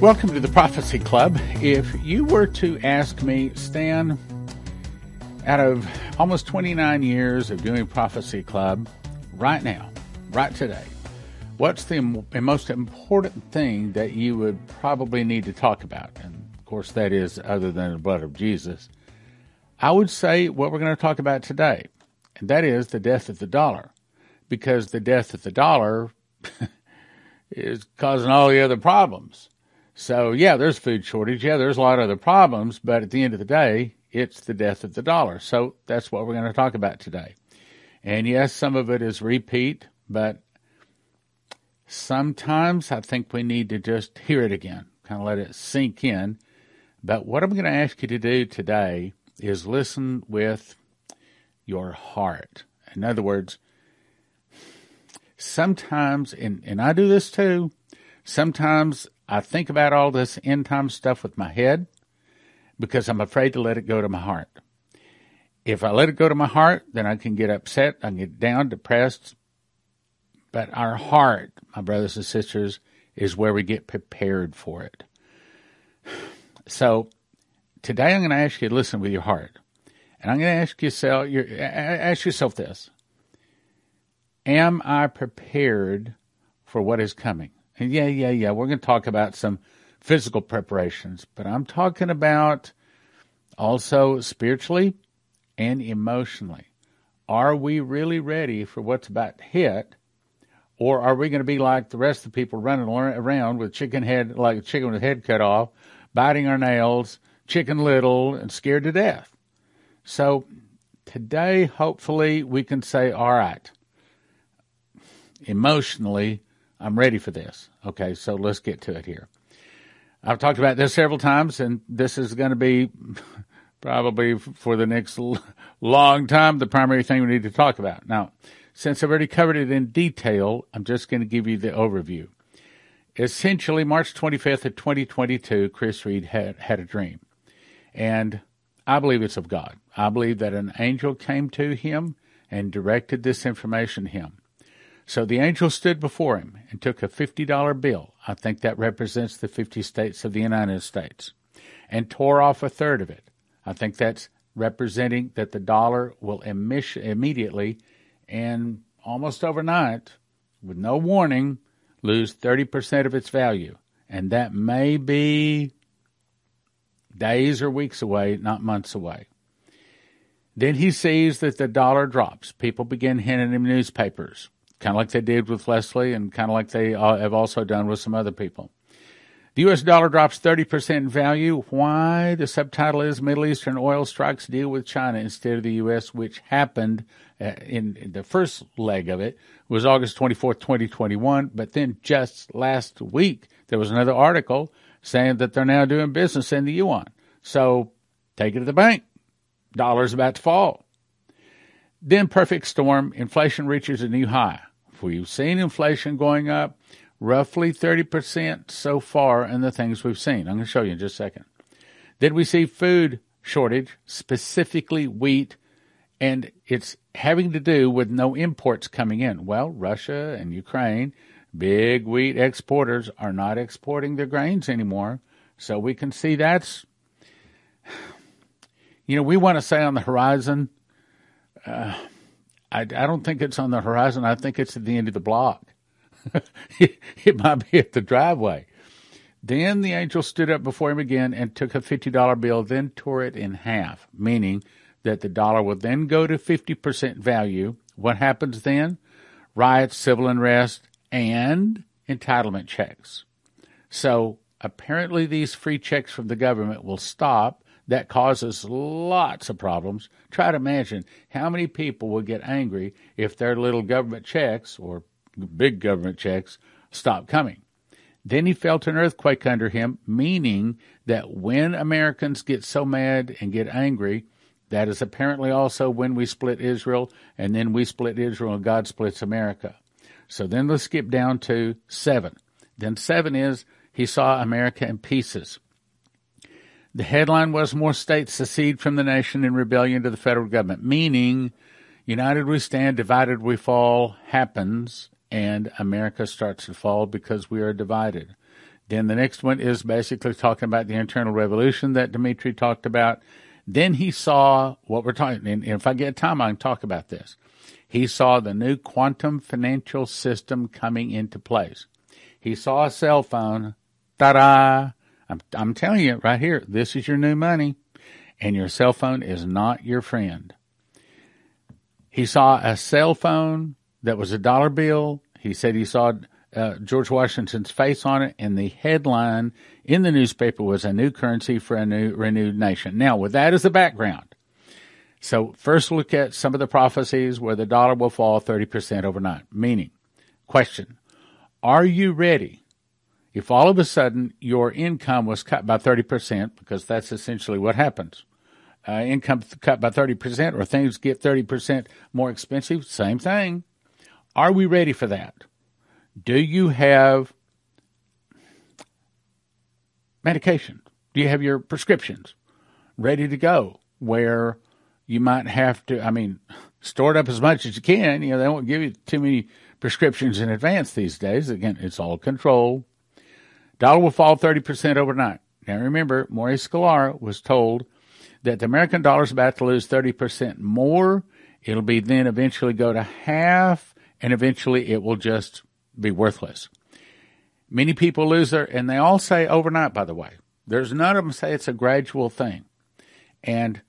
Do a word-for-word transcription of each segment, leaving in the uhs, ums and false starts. Welcome to the Prophecy Club. If you were to ask me, Stan, out of almost twenty-nine years of doing Prophecy Club, right now, right today, what's the most important thing that you would probably need to talk about? And, of course, that is other than the blood of Jesus. I would say what we're going to talk about today, and that is the death of the dollar, because the death of the dollar is causing all the other problems. So, yeah, there's food shortage. Yeah, there's a lot of other problems, but at the end of the day, it's the death of the dollar. So that's what we're going to talk about today. And, yes, some of it is repeat, but sometimes I think we need to just hear it again, kind of let it sink in. But what I'm going to ask you to do today is listen with your heart. In other words, sometimes, and, and I do this too, sometimes I think about all this end time stuff with my head because I'm afraid to let it go to my heart. If I let it go to my heart, then I can get upset, I can get down, depressed. But our heart, my brothers and sisters, is where we get prepared for it. So today I'm going to ask you to listen with your heart. And I'm going to ask yourself, your, ask yourself this. Am I prepared for what is coming? And yeah, yeah, yeah. We're going to talk about some physical preparations, but I'm talking about also spiritually and emotionally. Are we really ready for what's about to hit? Or are we going to be like the rest of the people running around with chicken head, like a chicken with head cut off, biting our nails, chicken little, and scared to death? So today, hopefully, we can say, all right, emotionally, I'm ready for this. Okay, so let's get to it here. I've talked about this several times, and this is going to be probably for the next long time the primary thing we need to talk about. Now, since I've already covered it in detail, I'm just going to give you the overview. Essentially, March twenty-fifth of twenty twenty-two, Chris Reed had, had a dream, and I believe it's of God. I believe that an angel came to him and directed this information to him. So the angel stood before him and took a fifty dollar bill. I think that represents the fifty states of the United States, and tore off a third of it. I think that's representing that the dollar will emish- immediately and almost overnight, with no warning, lose thirty percent of its value. And that may be days or weeks away, not months away. Then he sees that the dollar drops. People begin handing him newspapers, kind of like they did with Leslie and kind of like they have also done with some other people. The U S dollar drops thirty percent in value. Why? The subtitle is Middle Eastern oil strikes deal with China instead of the U S, which happened in the first leg of it was August twenty-fourth, twenty twenty-one. But then just last week, there was another article saying that they're now doing business in the yuan. So take it to the bank. Dollar's about to fall. Then perfect storm, inflation reaches a new high. We've seen inflation going up roughly thirty percent so far in the things we've seen. I'm going to show you in just a second. Then we see food shortage, specifically wheat, and it's having to do with no imports coming in. Well, Russia and Ukraine, big wheat exporters, are not exporting their grains anymore. So we can see that's, you know, we want to say on the horizon. Uh, I, I don't think it's on the horizon. I think it's at the end of the block. it, it might be at the driveway. Then the angel stood up before him again and took a fifty dollar bill, then tore it in half, meaning that the dollar will then go to fifty percent value. What happens then? Riots, civil unrest, and entitlement checks. So apparently these free checks from the government will stop. That causes lots of problems. Try to imagine how many people will get angry if their little government checks or big government checks stop coming. Then he felt an earthquake under him, meaning that when Americans get so mad and get angry, that is apparently also when we split Israel, and then we split Israel and God splits America. So then let's skip down to seven. Then seven is he saw America in pieces. The headline was more states secede from the nation in rebellion to the federal government, meaning united we stand, divided we fall happens, and America starts to fall because we are divided. Then the next one is basically talking about the internal revolution that Dimitri talked about. Then he saw what we're talking, and if I get time, I can talk about this. He saw the new quantum financial system coming into place. He saw a cell phone. Ta-da! I'm, I'm telling you right here, this is your new money, and your cell phone is not your friend. He saw a cell phone that was a dollar bill. He said he saw uh, George Washington's face on it, and the headline in the newspaper was a new currency for a new renewed nation. Now, with that as the background, so first look at some of the prophecies where the dollar will fall thirty percent overnight. Meaning, question, are you ready if all of a sudden your income was cut by thirty percent, because that's essentially what happens? Uh, income th- cut by thirty percent, or things get thirty percent more expensive, same thing. Are we ready for that? Do you have medication? Do you have your prescriptions ready to go, where you might have to, I mean, store it up as much as you can. You know, they won't give you too many prescriptions in advance these days. Again, it's all controlled. Dollar will fall thirty percent overnight. Now, remember, Maurice Scalar was told that the American dollar is about to lose thirty percent more. It'll be then eventually go to half, and eventually it will just be worthless. Many people lose their, and they all say overnight, by the way. There's none of them say it's a gradual thing. And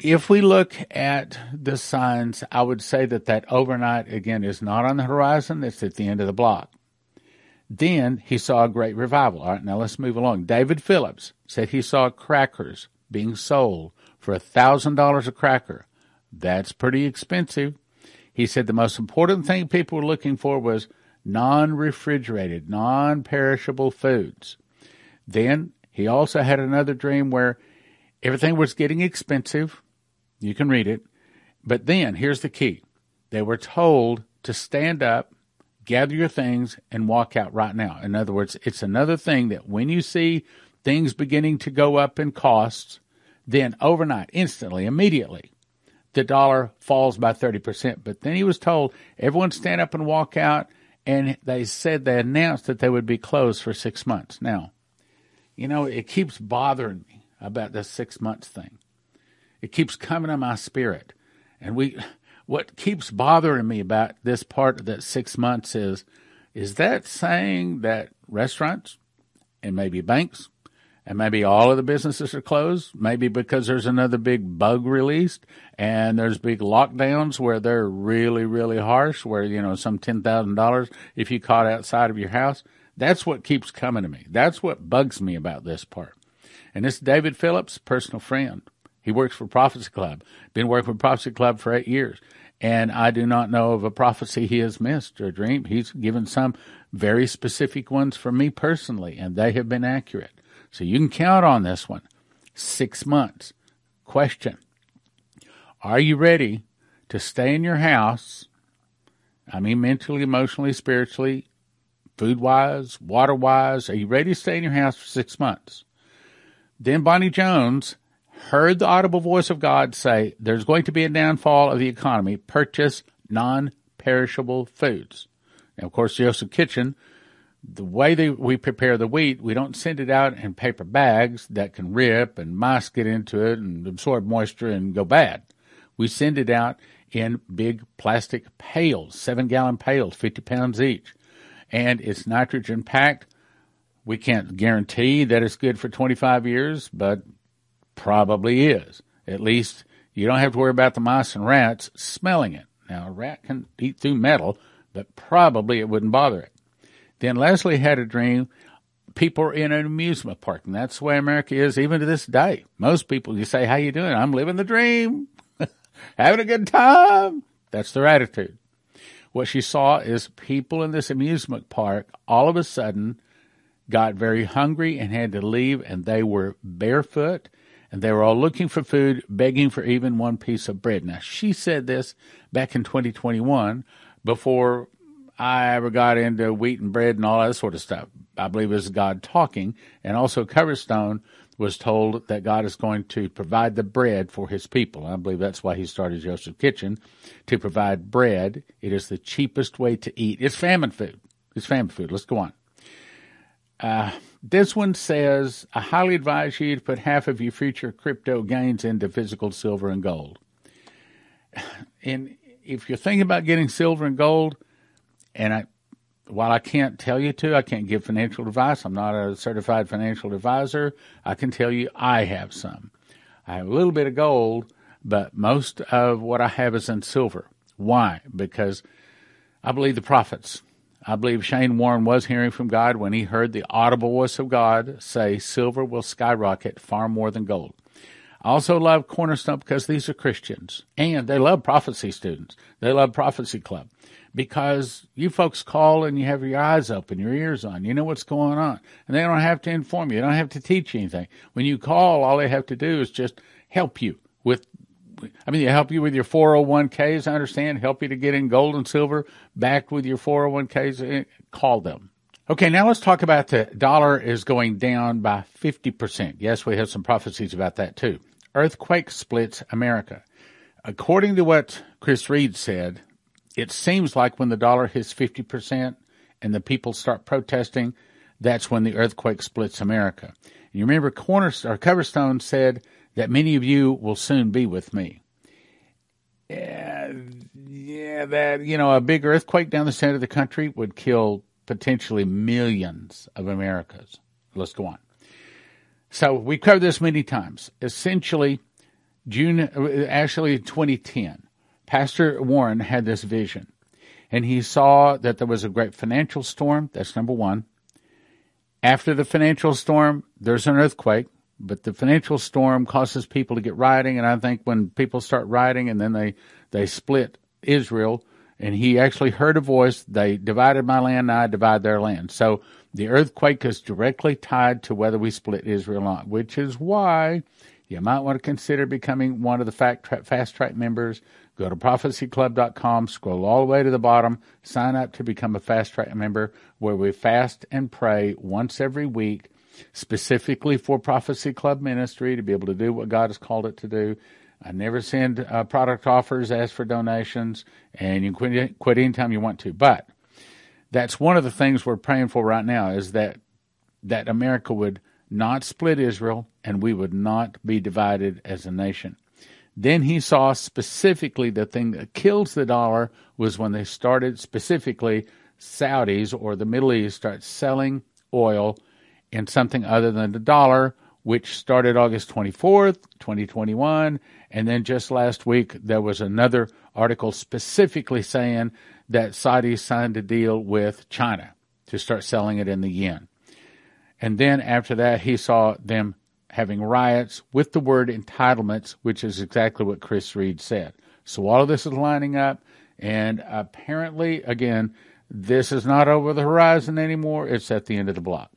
if we look at the signs, I would say that that overnight, again, is not on the horizon. It's at the end of the block. Then he saw a great revival. All right, now let's move along. David Phillips said he saw crackers being sold for one thousand dollars a cracker. That's pretty expensive. He said the most important thing people were looking for was non-refrigerated, non-perishable foods. Then he also had another dream where everything was getting expensive. You can read it. But then, here's the key. They were told to stand up, gather your things, and walk out right now. In other words, it's another thing that when you see things beginning to go up in costs, then overnight, instantly, immediately, the dollar falls by thirty percent. But then he was told, everyone stand up and walk out, and they said they announced that they would be closed for six months. Now, you know, it keeps bothering me about the six months thing. It keeps coming to my spirit. And we, what keeps bothering me about this part of that six months is, is that saying that restaurants and maybe banks and maybe all of the businesses are closed, maybe because there's another big bug released and there's big lockdowns where they're really, really harsh, where, you know, some ten thousand dollars if you caught outside of your house. That's what keeps coming to me. That's what bugs me about this part. And this David Phillips, personal friend. He works for Prophecy Club. Been working with Prophecy Club for eight years. And I do not know of a prophecy he has missed or dream. He's given some very specific ones for me personally, and they have been accurate. So you can count on this one. Six months. Question. Are you ready to stay in your house? I mean, mentally, emotionally, spiritually, food-wise, water-wise. Are you ready to stay in your house for six months? Then Bonnie Jones heard the audible voice of God say, there's going to be a downfall of the economy. Purchase non-perishable foods. Now, of course, Joseph's Kitchen, the way that we prepare the wheat, we don't send it out in paper bags that can rip and mice get into it and absorb moisture and go bad. We send it out in big plastic pails, seven-gallon pails, fifty pounds each. And it's nitrogen-packed. We can't guarantee that it's good for twenty-five years, but probably is. At least you don't have to worry about the mice and rats smelling it. Now, a rat can eat through metal, but probably it wouldn't bother it. Then Leslie had a dream. People are in an amusement park, and that's the way America is even to this day. Most people, you say, how you doing? I'm living the dream. Having a good time. That's their attitude. What she saw is people in this amusement park all of a sudden got very hungry and had to leave, and they were barefoot, and they were all looking for food, begging for even one piece of bread. Now, she said this back in twenty twenty-one before I ever got into wheat and bread and all that sort of stuff. I believe it was God talking. And also Coverstone was told that God is going to provide the bread for his people. I believe that's why he started Joseph's Kitchen, to provide bread. It is the cheapest way to eat. It's famine food. It's famine food. Let's go on. Uh, this one says, I highly advise you to put half of your future crypto gains into physical silver and gold. And if you're thinking about getting silver and gold, and I, while I can't tell you to, I can't give financial advice. I'm not a certified financial advisor. I can tell you I have some. I have a little bit of gold, but most of what I have is in silver. Why? Because I believe the prophets. I believe Shane Warren was hearing from God when he heard the audible voice of God say, silver will skyrocket far more than gold. I also love Cornerstone because these are Christians, and they love prophecy students. They love Prophecy Club because you folks call and you have your eyes open, your ears on. You know what's going on, and they don't have to inform you. They don't have to teach you anything. When you call, all they have to do is just help you with, I mean, they help you with your four oh one Ks, I understand, help you to get in gold and silver, backed with your four oh one Ks, call them. Okay, now let's talk about the dollar is going down by fifty percent. Yes, we have some prophecies about that too. Earthquake splits America. According to what Chris Reed said, it seems like when the dollar hits fifty percent and the people start protesting, that's when the earthquake splits America. And you remember Cornerstone, or Coverstone said that many of you will soon be with me. Yeah, yeah, that, you know, a big earthquake down the center of the country would kill potentially millions of Americans. Let's go on. So we covered this many times. Essentially, June, actually twenty ten, Pastor Warren had this vision, and he saw that there was a great financial storm. That's number one. After the financial storm, there's an earthquake, but the financial storm causes people to get rioting, and I think when people start rioting and then they, they split Israel, and he actually heard a voice, they divided my land, and I divide their land. So the earthquake is directly tied to whether we split Israel or not, which is why you might want to consider becoming one of the Fast Track members. Go to prophecy club dot com, scroll all the way to the bottom, sign up to become a Fast Track member, where we fast and pray once every week, specifically for Prophecy Club ministry, to be able to do what God has called it to do. I never send uh, product offers, ask for donations, and you can quit, quit anytime you want to. But that's one of the things we're praying for right now, is that that America would not split Israel and we would not be divided as a nation. Then he saw specifically the thing that kills the dollar was when they started, specifically Saudis or the Middle East, start selling oil in something other than the dollar, which started August twenty-fourth, twenty twenty-one. And then just last week, there was another article specifically saying that Saudi signed a deal with China to start selling it in the yen. And then after that, he saw them having riots with the word entitlements, which is exactly what Chris Reed said. So all of this is lining up. And apparently, again, this is not over the horizon anymore. It's at the end of the block.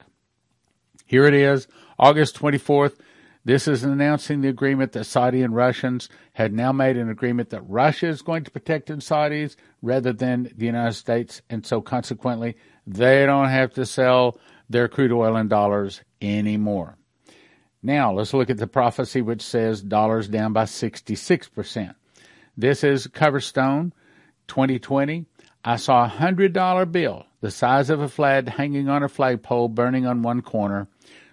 Here it is, August twenty-fourth. This is announcing the agreement that Saudi and Russians had now made, an agreement that Russia is going to protect the Saudis rather than the United States. And so consequently, they don't have to sell their crude oil in dollars anymore. Now, let's look at the prophecy which says dollars down by sixty-six percent. This is Coverstone twenty twenty. I saw a one hundred dollar bill the size of a flag hanging on a flagpole, burning on one corner,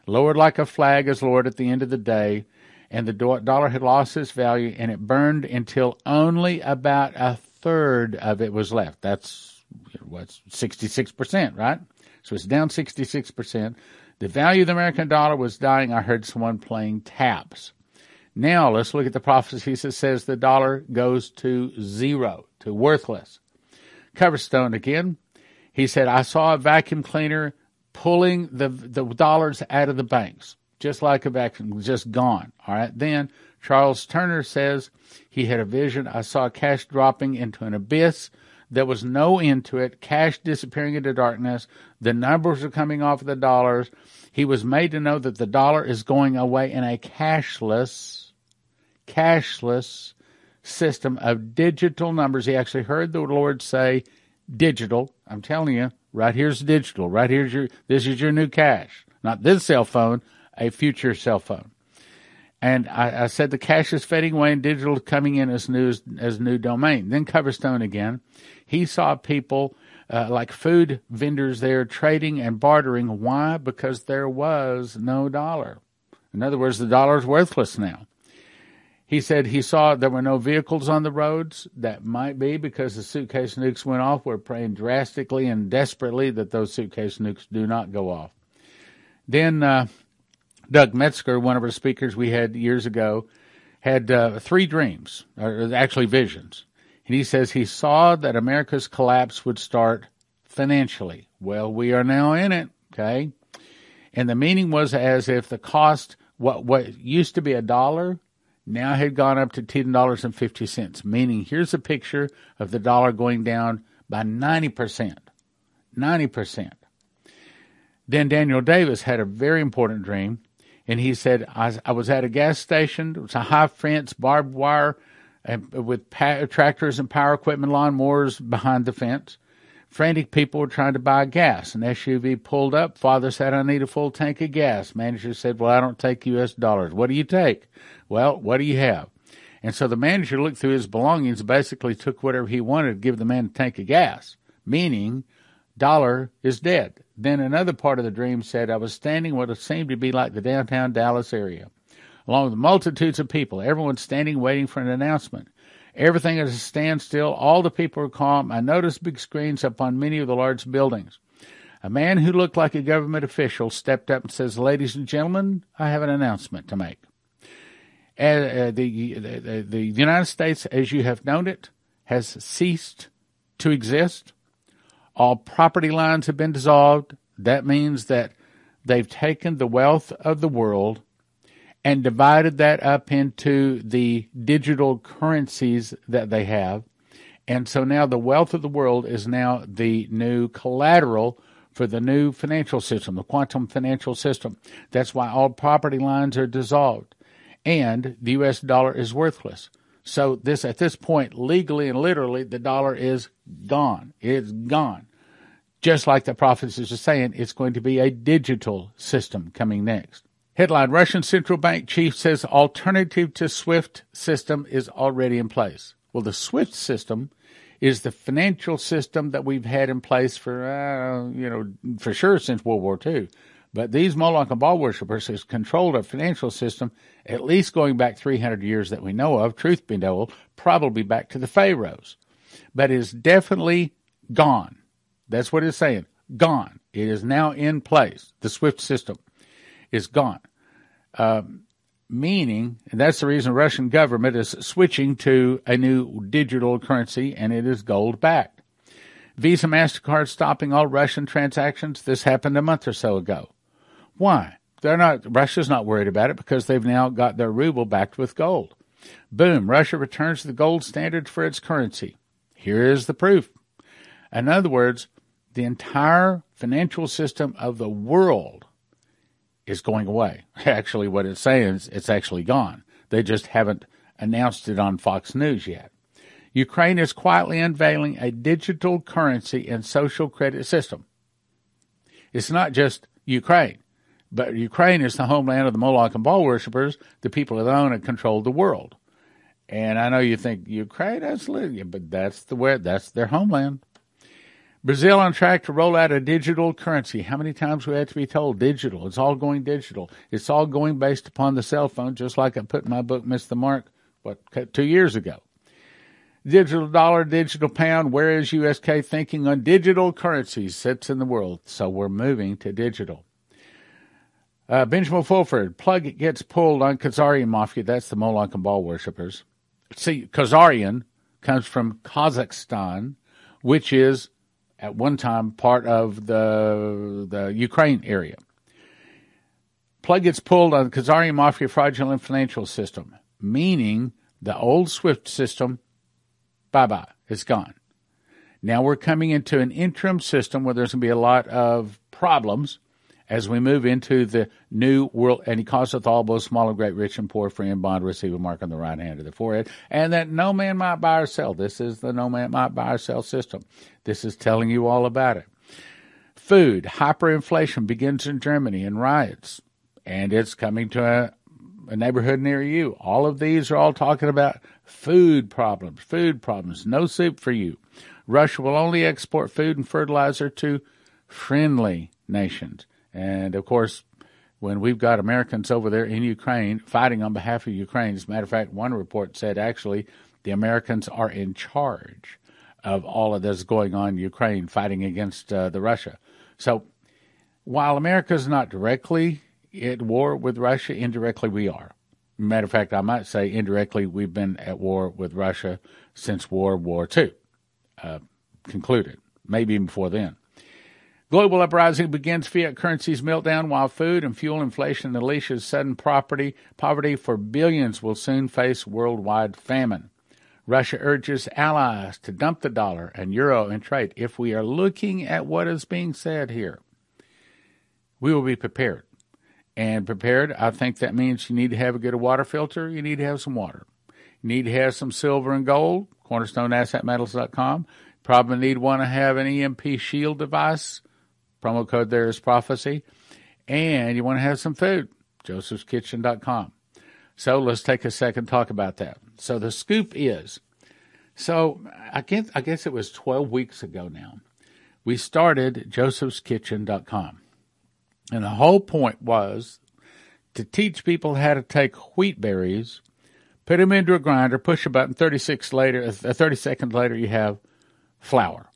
lowered like a flag is lowered at the end of the day, and the dollar had lost its value, and it burned until only about a third of it was left. That's what's sixty-six percent, right? So it's down sixty-six percent. The value of the American dollar was dying. I heard someone playing taps. Now let's look at the prophecies that says the dollar goes to zero, to worthless. Coverstone again. He said, I saw a vacuum cleaner pulling the the dollars out of the banks, just like a vacuum, just gone. All right. Then Charles Turner says he had a vision. I saw cash dropping into an abyss. There was no end to it. Cash disappearing into darkness. The numbers are coming off of the dollars. He was made to know that the dollar is going away in a cashless, cashless system of digital numbers. He actually heard the Lord say, digital. I'm telling you, right here's digital. Right here's your, this is your new cash. Not this cell phone, a future cell phone. And I, I said the cash is fading away and digital coming in as new, as new domain. Then Coverstone again. He saw people uh, like food vendors there trading and bartering. Why? Because there was no dollar. In other words, the dollar is worthless now. He said he saw there were no vehicles on the roads. That might be because the suitcase nukes went off. We're praying drastically and desperately that those suitcase nukes do not go off. Then uh, Doug Metzger, one of our speakers we had years ago, had uh, three dreams, or actually visions. And he says he saw that America's collapse would start financially. Well, we are now in it, okay? And the meaning was as if the cost, what what used to be a dollar, now had gone up to ten dollars and fifty cents, meaning here's a picture of the dollar going down by ninety percent, ninety percent. Then Daniel Davis had a very important dream, and he said, I, I was at a gas station. It was a high fence, barbed wire, and with pa- tractors and power equipment, lawnmowers behind the fence. Frantic people were trying to buy gas. An S U V pulled up. Father said, I need a full tank of gas. Manager said, well, I don't take U S dollars. What do you take? Well, what do you have? And so the manager looked through his belongings, basically took whatever he wanted, give the man a tank of gas, meaning dollar is dead. Then another part of the dream said, I was standing what seemed to be like the downtown Dallas area, along with multitudes of people, everyone standing waiting for an announcement. Everything is a standstill. All the people are calm. I noticed big screens up on many of the large buildings. A man who looked like a government official stepped up and says, ladies and gentlemen, I have an announcement to make. Uh, the, the, the United States, as you have known it, has ceased to exist. All property lines have been dissolved. That means that they've taken the wealth of the world and divided that up into the digital currencies that they have. And so now the wealth of the world is now the new collateral for the new financial system, the quantum financial system. That's why all property lines are dissolved. And the U S dollar is worthless. So this, at this point, legally and literally, the dollar is gone. It's gone. Just like the prophecies are saying, it's going to be a digital system coming next. Headline, Russian Central Bank chief says alternative to SWIFT system is already in place. Well, the SWIFT system is the financial system that we've had in place for, uh, you know, for sure since World War Two. But these Moloch and Baal worshippers has controlled our financial system at least going back three hundred years that we know of, truth be told, probably back to the pharaohs. But it is definitely gone. That's what it's saying, gone. It is now in place, the SWIFT system. Is gone, um, meaning, and that's the reason Russian government is switching to a new digital currency, and it is gold-backed. Visa, MasterCard stopping all Russian transactions. This happened a month or so ago. Why? They're not. Russia's not worried about it because they've now got their ruble backed with gold. Boom, Russia returns the gold standard for its currency. Here is the proof. In other words, the entire financial system of the world is going away. Actually, what it's saying is it's actually gone. They just haven't announced it on Fox News yet. Ukraine is quietly unveiling a digital currency and social credit system. It's not just Ukraine, but Ukraine is the homeland of the Moloch and Baal worshippers, the people that own and control the world. And I know you think Ukraine, absolutely, but that's the where that's their homeland. Brazil on track to roll out a digital currency. How many times we had to be told digital? It's all going digital. It's all going based upon the cell phone, just like I put in my book, Miss the Mark, what, two years ago. Digital dollar, digital pound, where is U S K thinking on digital currencies sits in the world? So we're moving to digital. Uh, Benjamin Fulford, plug gets pulled on Khazarian Mafia. That's the Moloch and Baal worshippers. See, Khazarian comes from Kazakhstan, which is at one time part of the the Ukraine area. Plug gets pulled on the Khazarian Mafia fraudulent financial system, meaning the old SWIFT system, bye-bye, it's gone. Now we're coming into an interim system where there's going to be a lot of problems as we move into the new world, and he causeth all both small and great, rich and poor, free and bond, receive a mark on the right hand of the forehead, and that no man might buy or sell. This is the no man might buy or sell system. This is telling you all about it. Food, hyperinflation begins in Germany in riots, and it's coming to a, a neighborhood near you. All of these are all talking about food problems, food problems, no soup for you. Russia will only export food and fertilizer to friendly nations. And, of course, when we've got Americans over there in Ukraine fighting on behalf of Ukraine, as a matter of fact, one report said actually the Americans are in charge of all of this going on in Ukraine, fighting against uh, the Russia. So while America is not directly at war with Russia, indirectly we are. Matter of fact, I might say indirectly we've been at war with Russia since World War Two uh, concluded, maybe even before then. Global uprising begins fiat currency's meltdown, while food and fuel inflation unleashes sudden property poverty for billions will soon face worldwide famine. Russia urges allies to dump the dollar and euro in trade. If we are looking at what is being said here, we will be prepared. And prepared, I think that means you need to have a good water filter. You need to have some water. You need to have some silver and gold, cornerstone asset metals dot com. Probably need one to have an E M P Shield device. Promo code there is Prophecy. And you want to have some food, josephs kitchen dot com. So let's take a second and talk about that. So the scoop is, so I guess, I guess it was twelve weeks ago now, we started josephs kitchen dot com. And the whole point was to teach people how to take wheat berries, put them into a grinder, push a button, thirty-six later, thirty seconds later you have flour.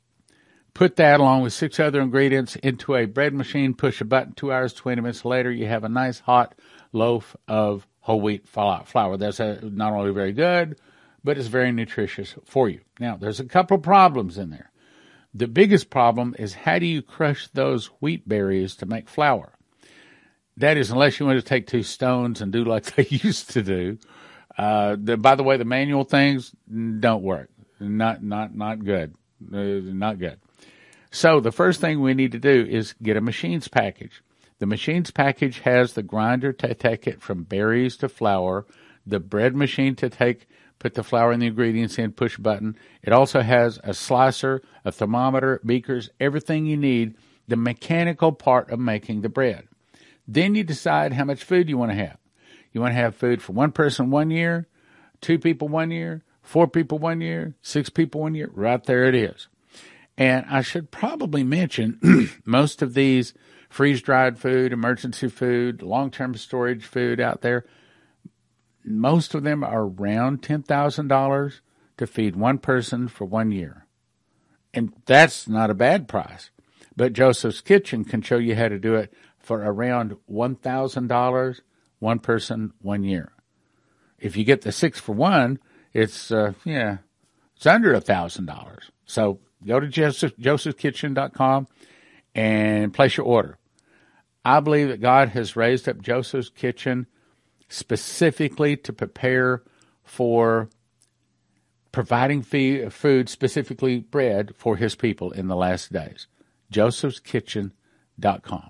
Put that along with six other ingredients into a bread machine, push a button, two hours, twenty minutes later you have a nice hot loaf of whole wheat flour. That's not only very good, but it's very nutritious for you. Now, there's a couple of problems in there. The biggest problem is how do you crush those wheat berries to make flour? That is, unless you want to take two stones and do like they used to do. Uh, the, by the way, the manual things don't work. Not, not, not good. Uh, not good. So the first thing we need to do is get a machines package. The machines package has the grinder to take it from berries to flour, the bread machine to take put the flour and the ingredients in, push button. It also has a slicer, a thermometer, beakers, everything you need, the mechanical part of making the bread. Then you decide how much food you want to have. You want to have food for one person one year, two people one year, four people one year, six people one year. Right there it is. And I should probably mention most of these freeze-dried food, emergency food, long-term storage food out there, most of them are around ten thousand dollars to feed one person for one year. And that's not a bad price. But Joseph's Kitchen can show you how to do it for around one thousand dollars, one person, one year. If you get the six for one, it's, uh, yeah, it's under one thousand dollars. So go to josephs kitchen dot com and place your order. I believe that God has raised up Joseph's Kitchen specifically to prepare for providing food, specifically bread, for his people in the last days. josephs kitchen dot com.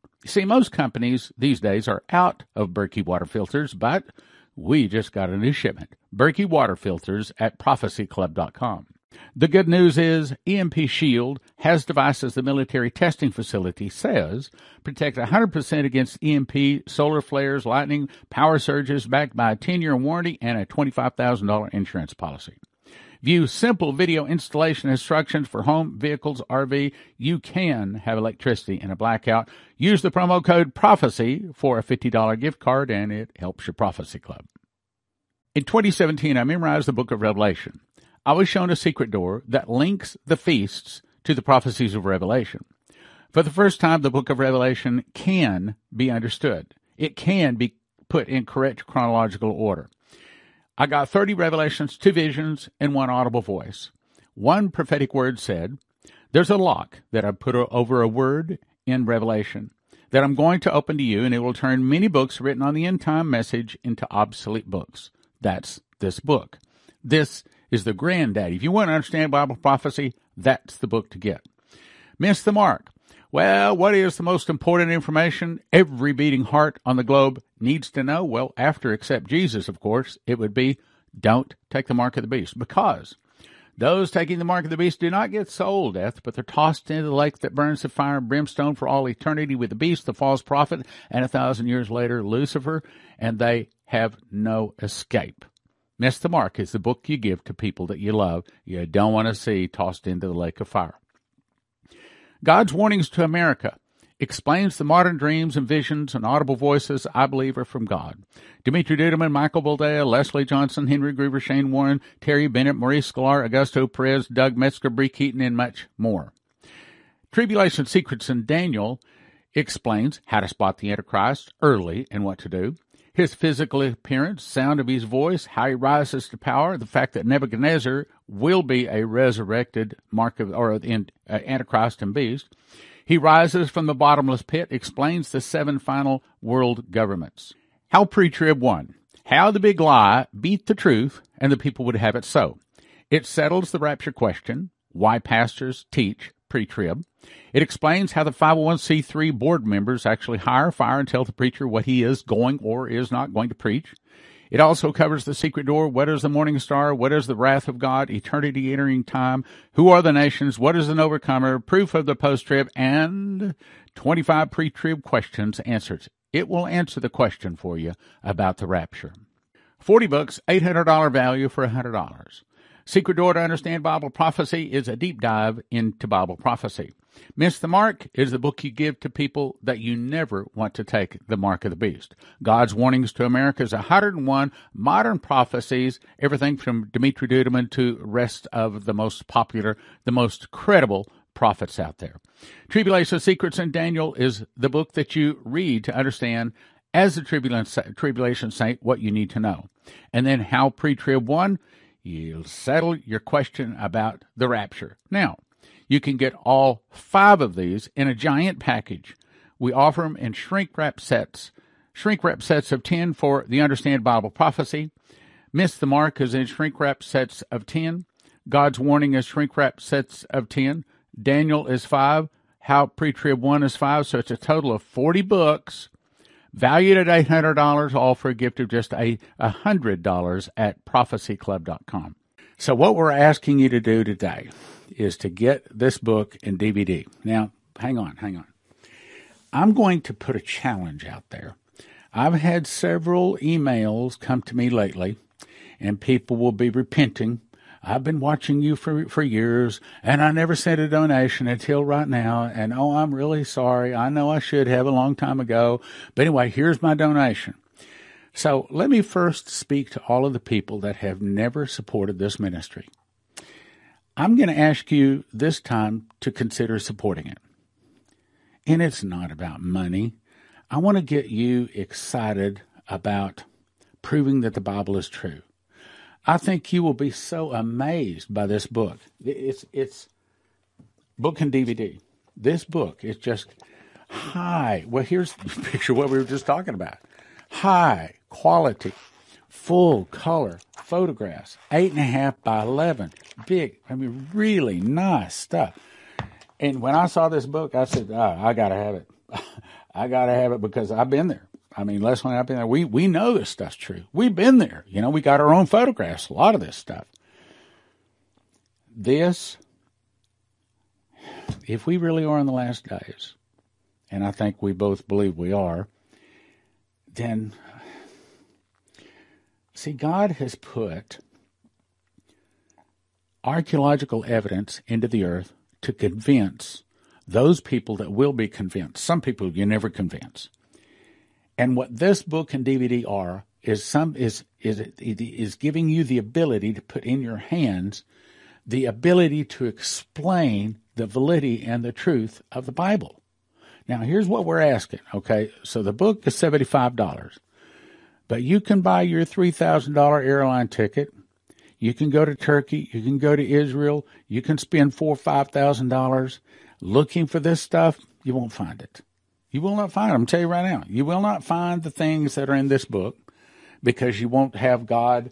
You see, most companies these days are out of Berkey water filters, but we just got a new shipment, Berkey water filters at prophecy club dot com. The good news is E M P Shield has devices the military testing facility says protect one hundred percent against E M P, solar flares, lightning, power surges, backed by a ten-year warranty and a twenty-five thousand dollars insurance policy. View simple video installation instructions for home, vehicles, R V. You can have electricity in a blackout. Use the promo code PROPHECY for a fifty dollars gift card, and it helps your Prophecy Club. In twenty seventeen, I memorized the book of Revelation. I was shown a secret door that links the feasts to the prophecies of Revelation. For the first time, the book of Revelation can be understood. It can be put in correct chronological order. I got thirty revelations, two visions, and one audible voice. One prophetic word said, there's a lock that I put over a word in Revelation that I'm going to open to you, and it will turn many books written on the end-time message into obsolete books. That's this book. This is the granddaddy. If you want to understand Bible prophecy, that's the book to get. Miss the Mark. Well, what is the most important information every beating heart on the globe needs to know? Well, after except Jesus, of course, it would be don't take the mark of the beast, because those taking the mark of the beast do not get soul death, but they're tossed into the lake that burns with fire and brimstone for all eternity with the beast, the false prophet, and a thousand years later, Lucifer, and they have no escape. Miss the Mark is the book you give to people that you love. You don't want to see tossed into the lake of fire. God's Warnings to America explains the modern dreams and visions and audible voices I believe are from God. Dmitru Duduman, Michael Boldea, Leslie Johnson, Henry Gruber, Shane Warren, Terry Bennett, Maurice Scalar, Augusto Perez, Doug Metzger, Brie Keaton, and much more. Tribulation Secrets and Daniel explains how to spot the Antichrist early and what to do. His physical appearance, sound of his voice, how he rises to power, the fact that Nebuchadnezzar will be a resurrected mark of or in, uh, Antichrist and beast. He rises from the bottomless pit, explains the seven final world governments. How pre-trib won, how the big lie beat the truth, and the people would have it so. It settles the rapture question, why pastors teach pre-trib. It explains how the five oh one c three board members actually hire, fire, and tell the preacher what he is going or is not going to preach. It also covers the secret door, what is the morning star, what is the wrath of God, eternity entering time, who are the nations, what is an overcomer, proof of the post-trib, and twenty-five pre-trib questions answered. It will answer the question for you about the rapture. forty books, eight hundred dollars value for one hundred dollars. Secret Door to Understand Bible Prophecy is a deep dive into Bible prophecy. Miss the Mark is the book you give to people that you never want to take the mark of the beast. God's Warnings to America is one hundred and one modern prophecies, everything from Dmitru Duduman to rest of the most popular, the most credible prophets out there. Tribulation Secrets and Daniel is the book that you read to understand as a tribulation saint what you need to know. And then How Pre-Trib One, you'll settle your question about the rapture. Now, you can get all five of these in a giant package. We offer them in shrink wrap sets. Shrink wrap sets of ten for the Understand Bible Prophecy. Miss the Mark is in shrink wrap sets of ten. God's Warning is shrink wrap sets of ten. Daniel is five. How Pre-Trib One is five. So it's a total of forty books, valued at eight hundred dollars, all for a gift of just a one hundred dollars at prophecy club dot com. So what we're asking you to do today is to get this book and D V D. Now, hang on, hang on. I'm going to put a challenge out there. I've had several emails come to me lately, and people will be repenting. I've been watching you for, for years, and I never sent a donation until right now, and oh, I'm really sorry. I know I should have a long time ago, but anyway, here's my donation. So let me first speak to all of the people that have never supported this ministry. I'm going to ask you this time to consider supporting it. And it's not about money. I want to get you excited about proving that the Bible is true. I think you will be so amazed by this book. It's it's book and D V D. This book is just high. Well, here's the picture of what we were just talking about. High quality, full color photographs, eight and a half by eleven, big. I mean, really nice stuff. And when I saw this book, I said, oh, I got to have it. I got to have it because I've been there. I mean, Leslie and I have been there. We, we know this stuff's true. We've been there. You know, we got our own photographs, a lot of this stuff. This, if we really are in the last days, and I think we both believe we are, then, see, God has put archaeological evidence into the earth to convince those people that will be convinced. Some people you never convince. And what this book and D V D are is some is is is giving you the ability to put in your hands the ability to explain the validity and the truth of the Bible. Now, here's what we're asking, okay? So the book is seventy-five dollars, but you can buy your three thousand dollars airline ticket. You can go to Turkey. You can go to Israel. You can spend four or five thousand dollars looking for this stuff. You won't find it. You will not find them. I'm telling you right now, you will not find the things that are in this book because you won't have God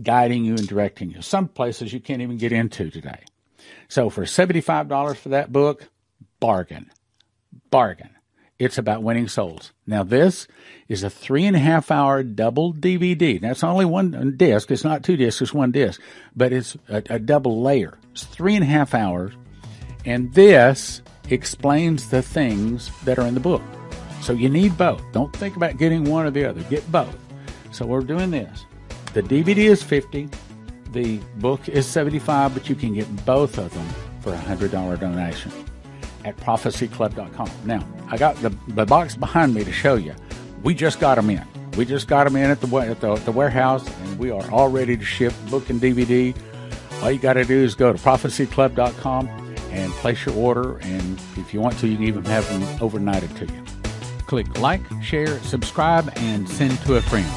guiding you and directing you. Some places you can't even get into today. So for seventy-five dollars for that book, bargain. Bargain. It's about winning souls. Now, this is a three-and-a-half-hour double D V D. That's only one disc. It's not two discs. It's one disc. But it's a, a double layer. It's three and a half hours. And this explains the things that are in the book. So you need both. Don't think about getting one or the other. Get both. So we're doing this. The D V D is fifty dollars. The book is seventy-five dollars, but you can get both of them for a one hundred dollars donation at prophecy club dot com. Now, I got the, the box behind me to show you. We just got them in. We just got them in at the, at the, at the warehouse, and we are all ready to ship book and D V D. All you got to do is go to prophecy club dot com and place your order, and if you want to, you can even have them overnighted to you. Click like, share, subscribe, and send to a friend.